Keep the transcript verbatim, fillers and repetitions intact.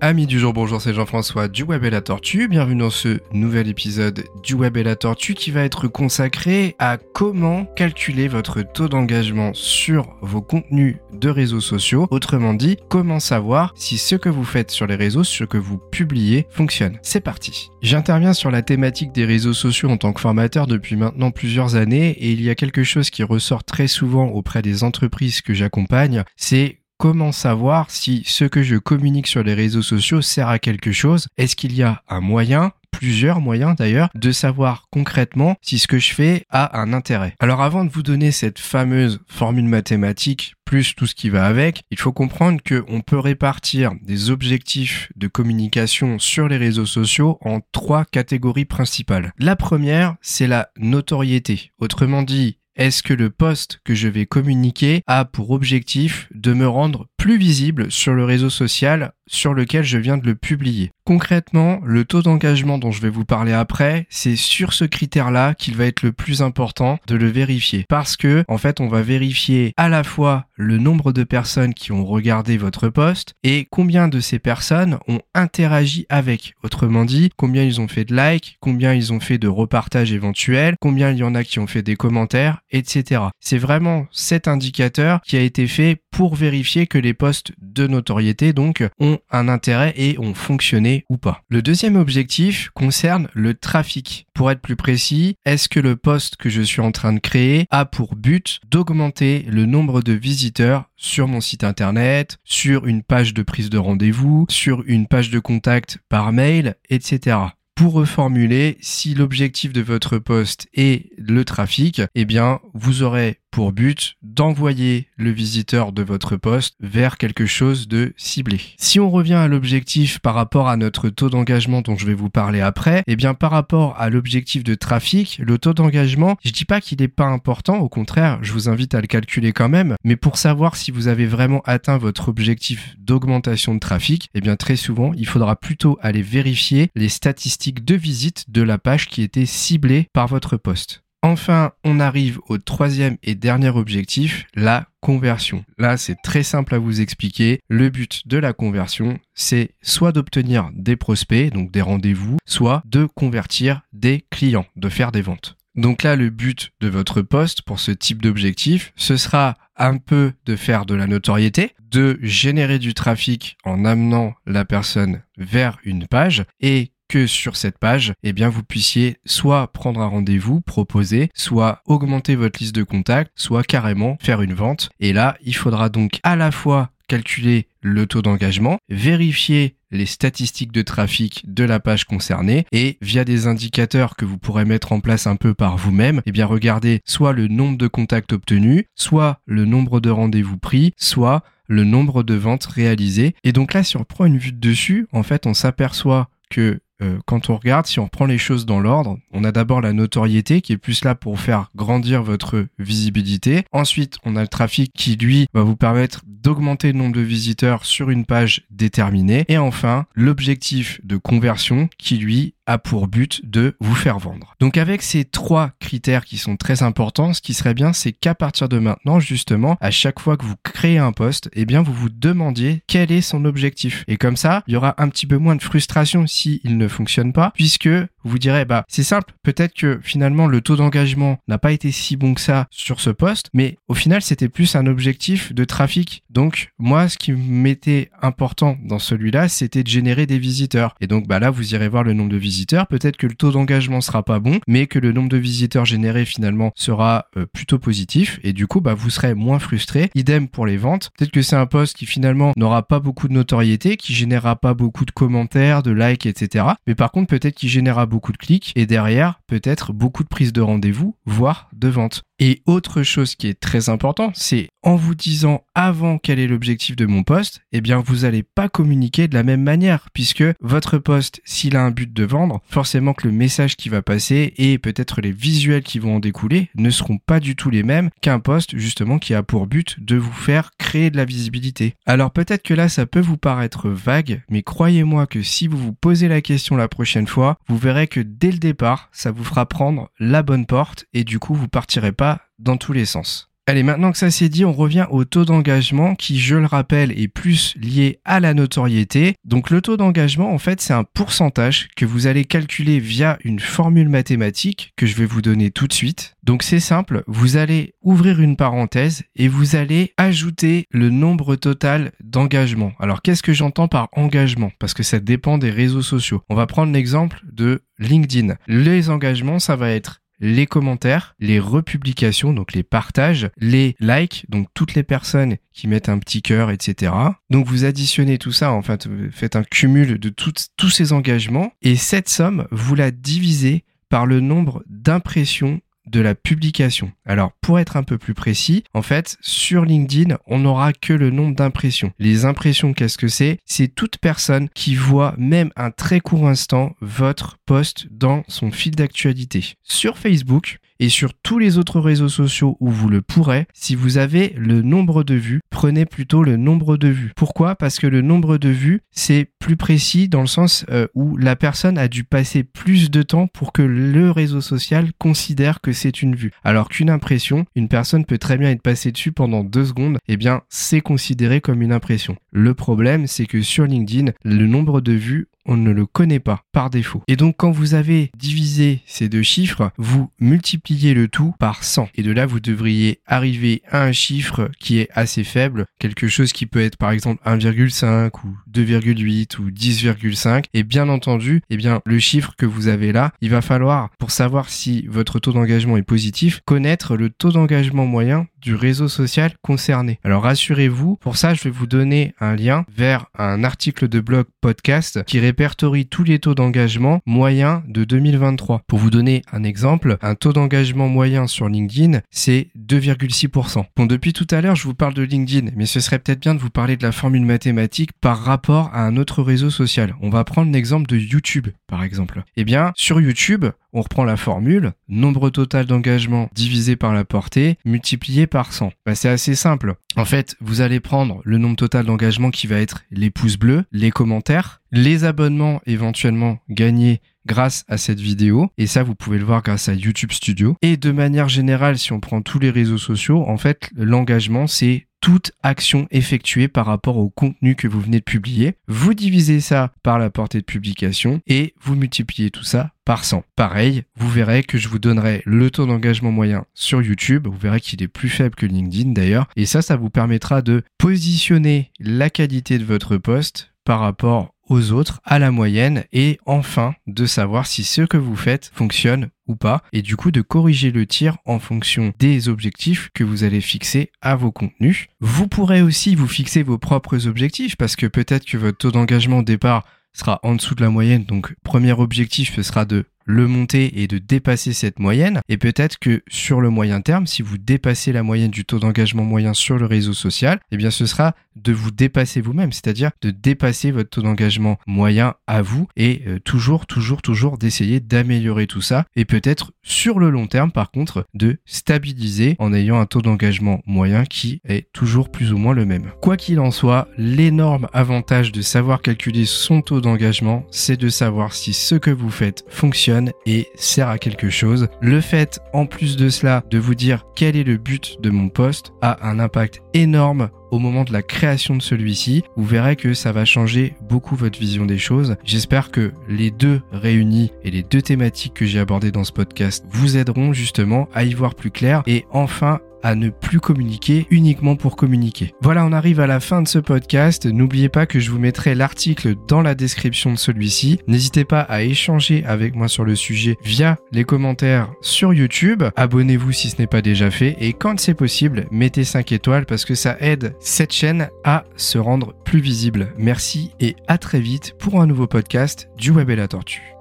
Amis du jour, bonjour, c'est Jean-François du Web et la Tortue. Bienvenue dans ce nouvel épisode du Web et la Tortue qui va être consacré à comment calculer votre taux d'engagement sur vos contenus de réseaux sociaux. Autrement dit, comment savoir si ce que vous faites sur les réseaux, ce que vous publiez, fonctionne. C'est parti. J'interviens sur la thématique des réseaux sociaux en tant que formateur depuis maintenant plusieurs années et il y a quelque chose qui ressort très souvent auprès des entreprises que j'accompagne, c'est comment savoir si ce que je communique sur les réseaux sociaux sert à quelque chose? Est-ce qu'il y a un moyen, plusieurs moyens d'ailleurs, de savoir concrètement si ce que je fais a un intérêt? Alors avant de vous donner cette fameuse formule mathématique, plus tout ce qui va avec, il faut comprendre qu'on peut répartir des objectifs de communication sur les réseaux sociaux en trois catégories principales. La première, c'est la notoriété. Autrement dit, est-ce que le post que je vais communiquer a pour objectif de me rendre plus visible sur le réseau social sur lequel je viens de le publier? Concrètement, le taux d'engagement dont je vais vous parler après, c'est sur ce critère-là qu'il va être le plus important de le vérifier. Parce que, en fait, on va vérifier à la fois le nombre de personnes qui ont regardé votre post et combien de ces personnes ont interagi avec. Autrement dit, combien ils ont fait de likes, combien ils ont fait de repartages éventuels, combien il y en a qui ont fait des commentaires, et cetera. C'est vraiment cet indicateur qui a été fait pour vérifier que les posts de notoriété, donc, ont un intérêt et ont fonctionné ou pas. Le deuxième objectif concerne le trafic. Pour être plus précis, est-ce que le post que je suis en train de créer a pour but d'augmenter le nombre de visiteurs sur mon site internet, sur une page de prise de rendez-vous, sur une page de contact par mail, et cetera. Pour reformuler, si l'objectif de votre post est le trafic, eh bien, vous aurez pour but d'envoyer le visiteur de votre poste vers quelque chose de ciblé. Si on revient à l'objectif par rapport à notre taux d'engagement dont je vais vous parler après, eh bien par rapport à l'objectif de trafic, le taux d'engagement, je dis pas qu'il n'est pas important, au contraire, je vous invite à le calculer quand même, mais pour savoir si vous avez vraiment atteint votre objectif d'augmentation de trafic, eh bien très souvent, il faudra plutôt aller vérifier les statistiques de visite de la page qui était ciblée par votre poste. Enfin, on arrive au troisième et dernier objectif, la conversion. Là, c'est très simple à vous expliquer. Le but de la conversion, c'est soit d'obtenir des prospects, donc des rendez-vous, soit de convertir des clients, de faire des ventes. Donc là, le but de votre post pour ce type d'objectif, ce sera un peu de faire de la notoriété, de générer du trafic en amenant la personne vers une page et que sur cette page, eh bien, vous puissiez soit prendre un rendez-vous, proposer, soit augmenter votre liste de contacts, soit carrément faire une vente. Et là, il faudra donc à la fois calculer le taux d'engagement, vérifier les statistiques de trafic de la page concernée et via des indicateurs que vous pourrez mettre en place un peu par vous-même, eh bien regardez soit le nombre de contacts obtenus, soit le nombre de rendez-vous pris, soit le nombre de ventes réalisées. Et donc là, si on prend une vue de dessus, en fait, on s'aperçoit que Euh, quand on regarde, si on prend les choses dans l'ordre, on a d'abord la notoriété qui est plus là pour faire grandir votre visibilité. Ensuite, on a le trafic qui, lui, va vous permettre d'augmenter le nombre de visiteurs sur une page déterminée. Et enfin, l'objectif de conversion qui, lui, a pour but de vous faire vendre. Donc avec ces trois critères qui sont très importants, ce qui serait bien, c'est qu'à partir de maintenant, justement, à chaque fois que vous créez un post, eh bien vous vous demandiez quel est son objectif. Et comme ça, il y aura un petit peu moins de frustration s'il ne fonctionne pas, puisque vous direz, bah c'est simple, peut-être que finalement le taux d'engagement n'a pas été si bon que ça sur ce post, mais au final c'était plus un objectif de trafic. Donc moi, ce qui m'était important dans celui-là, c'était de générer des visiteurs. Et donc bah là, vous irez voir le nombre de visiteurs. Peut-être que le taux d'engagement sera pas bon, mais que le nombre de visiteurs générés finalement sera euh, plutôt positif et du coup bah vous serez moins frustré. Idem pour les ventes. Peut-être que c'est un post qui finalement n'aura pas beaucoup de notoriété, qui générera pas beaucoup de commentaires, de likes, et cetera. Mais par contre peut-être qu'il générera beaucoup de clics et derrière peut-être beaucoup de prises de rendez-vous, voire de ventes. Et autre chose qui est très important, c'est en vous disant avant quel est l'objectif de mon post, eh bien vous n'allez pas communiquer de la même manière puisque votre post, s'il a un but de vendre, forcément que le message qui va passer et peut-être les visuels qui vont en découler ne seront pas du tout les mêmes qu'un post justement qui a pour but de vous faire créer de la visibilité. Alors peut-être que là ça peut vous paraître vague, mais croyez-moi que si vous vous posez la question la prochaine fois, vous verrez que dès le départ, ça vous fera prendre la bonne porte et du coup vous partirez pas dans tous les sens. Allez, maintenant que ça c'est dit, on revient au taux d'engagement qui, je le rappelle, est plus lié à la notoriété. Donc le taux d'engagement, en fait, c'est un pourcentage que vous allez calculer via une formule mathématique que je vais vous donner tout de suite. Donc c'est simple, vous allez ouvrir une parenthèse et vous allez ajouter le nombre total d'engagement. Alors qu'est-ce que j'entends par engagement ? Parce que ça dépend des réseaux sociaux. On va prendre l'exemple de LinkedIn. Les engagements, ça va être les commentaires, les republications, donc les partages, les likes, donc toutes les personnes qui mettent un petit cœur, et cetera. Donc vous additionnez tout ça, en fait, faites un cumul de tout, tous ces engagements et cette somme, vous la divisez par le nombre d'impressions de la publication. Alors, pour être un peu plus précis, en fait, sur LinkedIn, on n'aura que le nombre d'impressions. Les impressions, qu'est-ce que c'est ? C'est toute personne qui voit même un très court instant votre post dans son fil d'actualité. Sur Facebook et sur tous les autres réseaux sociaux où vous le pourrez, si vous avez le nombre de vues, prenez plutôt le nombre de vues. Pourquoi ? Parce que le nombre de vues, c'est plus précis dans le sens où la personne a dû passer plus de temps pour que le réseau social considère que c'est une vue. Alors qu'une impression, une personne peut très bien être passée dessus pendant deux secondes, eh bien, c'est considéré comme une impression. Le problème, c'est que sur LinkedIn, le nombre de vues, on ne le connaît pas par défaut. Et donc, quand vous avez divisé ces deux chiffres, vous multipliez le tout par cent. Et de là, vous devriez arriver à un chiffre qui est assez faible, quelque chose qui peut être par exemple un virgule cinq ou deux virgule huit ou dix virgule cinq. Et bien entendu, eh bien, le chiffre que vous avez là, il va falloir, pour savoir si votre taux d'engagement est positif, connaître le taux d'engagement moyen du réseau social concerné. Alors rassurez-vous, pour ça, je vais vous donner un lien vers un article de blog podcast qui répertorie tous les taux d'engagement moyens de deux mille vingt-trois. Pour vous donner un exemple, un taux d'engagement moyen sur LinkedIn, c'est deux virgule six pour cent. Bon, depuis tout à l'heure, je vous parle de LinkedIn, mais ce serait peut-être bien de vous parler de la formule mathématique par rapport à un autre réseau social. On va prendre l'exemple de YouTube, par exemple. Eh bien, sur YouTube, on reprend la formule, nombre total d'engagement divisé par la portée, multiplié par cent. Bah, c'est assez simple. En fait, vous allez prendre le nombre total d'engagement qui va être les pouces bleus, les commentaires, les abonnements éventuellement gagnés grâce à cette vidéo. Et ça, vous pouvez le voir grâce à YouTube Studio. Et de manière générale, si on prend tous les réseaux sociaux, en fait, l'engagement, c'est toute action effectuée par rapport au contenu que vous venez de publier. Vous divisez ça par la portée de publication et vous multipliez tout ça par cent. Pareil, vous verrez que je vous donnerai le taux d'engagement moyen sur YouTube. Vous verrez qu'il est plus faible que LinkedIn d'ailleurs. Et ça, ça vous permettra de positionner la qualité de votre post par rapport aux autres, à la moyenne, et enfin de savoir si ce que vous faites fonctionne ou pas, et du coup de corriger le tir en fonction des objectifs que vous allez fixer à vos contenus. Vous pourrez aussi vous fixer vos propres objectifs, parce que peut-être que votre taux d'engagement au départ sera en dessous de la moyenne, donc premier objectif, ce sera de le monter et de dépasser cette moyenne. Et peut-être que sur le moyen terme, si vous dépassez la moyenne du taux d'engagement moyen sur le réseau social, eh bien ce sera de vous dépasser vous-même, c'est-à-dire de dépasser votre taux d'engagement moyen à vous et toujours, toujours, toujours d'essayer d'améliorer tout ça. Et peut-être sur le long terme, par contre, de stabiliser en ayant un taux d'engagement moyen qui est toujours plus ou moins le même. Quoi qu'il en soit, l'énorme avantage de savoir calculer son taux d'engagement, c'est de savoir si ce que vous faites fonctionne et sert à quelque chose. Le fait, en plus de cela, de vous dire quel est le but de mon poste a un impact énorme au moment de la création de celui-ci. Vous verrez que ça va changer beaucoup votre vision des choses. J'espère que les deux réunis et les deux thématiques que j'ai abordées dans ce podcast vous aideront justement à y voir plus clair et enfin à ne plus communiquer uniquement pour communiquer. Voilà, on arrive à la fin de ce podcast. N'oubliez pas que je vous mettrai l'article dans la description de celui-ci. N'hésitez pas à échanger avec moi sur le sujet via les commentaires sur YouTube. Abonnez-vous si ce n'est pas déjà fait et quand c'est possible, mettez cinq étoiles parce que ça aide cette chaîne à se rendre plus visible. Merci et à très vite pour un nouveau podcast du Web et la Tortue.